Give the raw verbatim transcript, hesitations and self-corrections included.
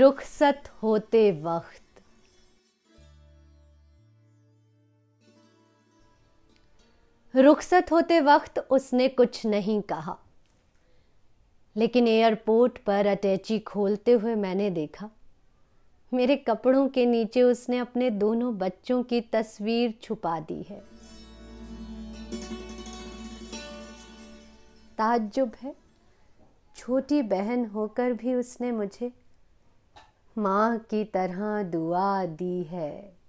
रुखसत होते वक्त रुखसत होते वक्त उसने कुछ नहीं कहा, लेकिन एयरपोर्ट पर अटैची खोलते हुए मैंने देखा मेरे कपड़ों के नीचे उसने अपने दोनों बच्चों की तस्वीर छुपा दी है। ताज्जुब है, छोटी बहन होकर भी उसने मुझे माँ की तरह दुआ दी है।